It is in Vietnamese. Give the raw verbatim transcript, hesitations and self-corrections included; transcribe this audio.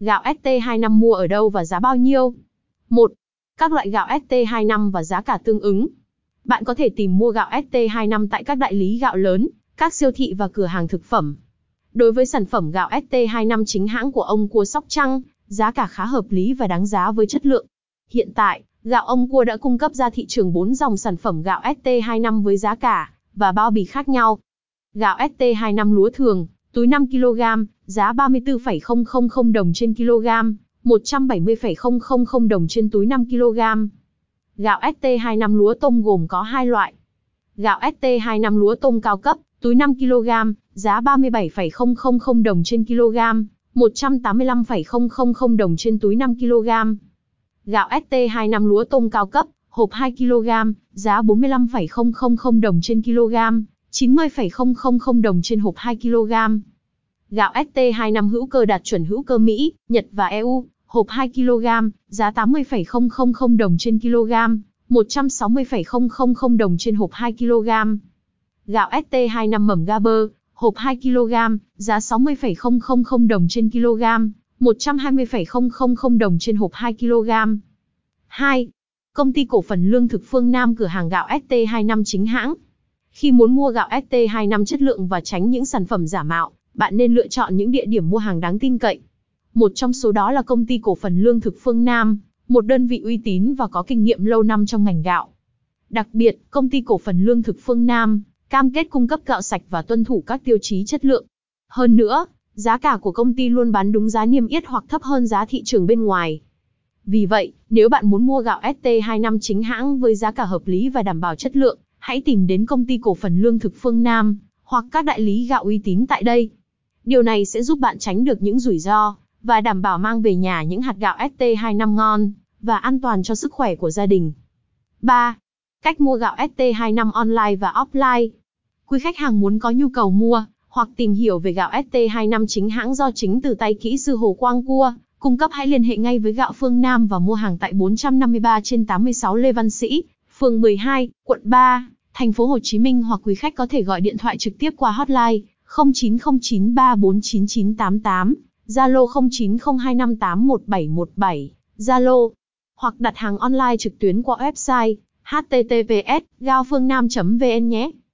Gạo ét tê hai mươi lăm mua ở đâu và giá bao nhiêu? một. Các loại gạo ét tê hai mươi lăm và giá cả tương ứng. Bạn có thể tìm mua gạo ét tê hai mươi lăm tại các đại lý gạo lớn, các siêu thị và cửa hàng thực phẩm. Đối với sản phẩm gạo ét tê hai mươi lăm chính hãng của ông Cua Sóc Trăng, giá cả khá hợp lý và đáng giá với chất lượng. Hiện tại, gạo ông Cua đã cung cấp ra thị trường bốn dòng sản phẩm gạo ét tê hai mươi lăm với giá cả và bao bì khác nhau. Gạo ét tê hai mươi lăm lúa thường, túi năm ki lô gam, giá ba mươi tư nghìn không trăm đồng trên kg, một trăm bảy mươi nghìn không trăm đồng trên túi năm ki lô gam. Gạo ét tê hai mươi lăm lúa tôm gồm có hai loại. Gạo ét tê hai mươi lăm lúa tôm cao cấp, túi năm ki lô gam, giá ba mươi bảy nghìn không trăm đồng trên kg, một trăm tám mươi lăm nghìn không trăm đồng trên túi năm ki lô gam. Gạo ét tê hai mươi lăm lúa tôm cao cấp, hộp hai ki lô gam, giá bốn mươi lăm nghìn không trăm đồng trên kg, chín mươi nghìn không trăm đồng trên hộp hai ki lô gam. Gạo ét tê hai mươi lăm hữu cơ đạt chuẩn hữu cơ Mỹ, Nhật và e u, hộp hai ki lô gam, giá tám mươi nghìn không trăm đồng trên kg, một trăm sáu mươi nghìn không trăm đồng trên hộp hai ki lô gam. Gạo ét tê hai mươi lăm mầm gi a bê a, hộp hai ki lô gam, giá sáu mươi nghìn không trăm đồng trên kg, một trăm hai mươi nghìn không trăm đồng trên hộp hai ki lô gam. hai. Công ty Cổ phần Lương thực Phương Nam cửa hàng gạo ét tê hai mươi lăm chính hãng. Khi muốn mua gạo ét tê hai mươi lăm chất lượng và tránh những sản phẩm giả mạo, bạn nên lựa chọn những địa điểm mua hàng đáng tin cậy. Một trong số đó là Công ty Cổ phần Lương thực Phương Nam, một đơn vị uy tín và có kinh nghiệm lâu năm trong ngành gạo. Đặc biệt, Công ty Cổ phần Lương thực Phương Nam cam kết cung cấp gạo sạch và tuân thủ các tiêu chí chất lượng. Hơn nữa, giá cả của công ty luôn bán đúng giá niêm yết hoặc thấp hơn giá thị trường bên ngoài. Vì vậy, nếu bạn muốn mua gạo ét tê hai mươi lăm chính hãng với giá cả hợp lý và đảm bảo chất lượng, hãy tìm đến Công ty Cổ phần Lương thực Phương Nam hoặc các đại lý gạo uy tín tại đây. Điều này sẽ giúp bạn tránh được những rủi ro và đảm bảo mang về nhà những hạt gạo ét tê hai mươi lăm ngon và an toàn cho sức khỏe của gia đình. ba. Cách mua gạo ét tê hai mươi lăm online và offline. Quý khách hàng muốn có nhu cầu mua hoặc tìm hiểu về gạo ét tê hai mươi lăm chính hãng do chính từ tay kỹ sư Hồ Quang Cua cung cấp, hãy liên hệ ngay với Gạo Phương Nam và mua hàng tại bốn trăm năm mươi ba trên tám mươi sáu Lê Văn Sĩ, phường mười hai, quận ba, thành phố Hồ Chí Minh, hoặc quý khách có thể gọi điện thoại trực tiếp qua hotline không chín không chín ba bốn chín chín tám tám, Zalo không chín không hai năm tám một bảy một bảy, Zalo, hoặc đặt hàng online trực tuyến qua website https gaophongnam chấm vn nhé.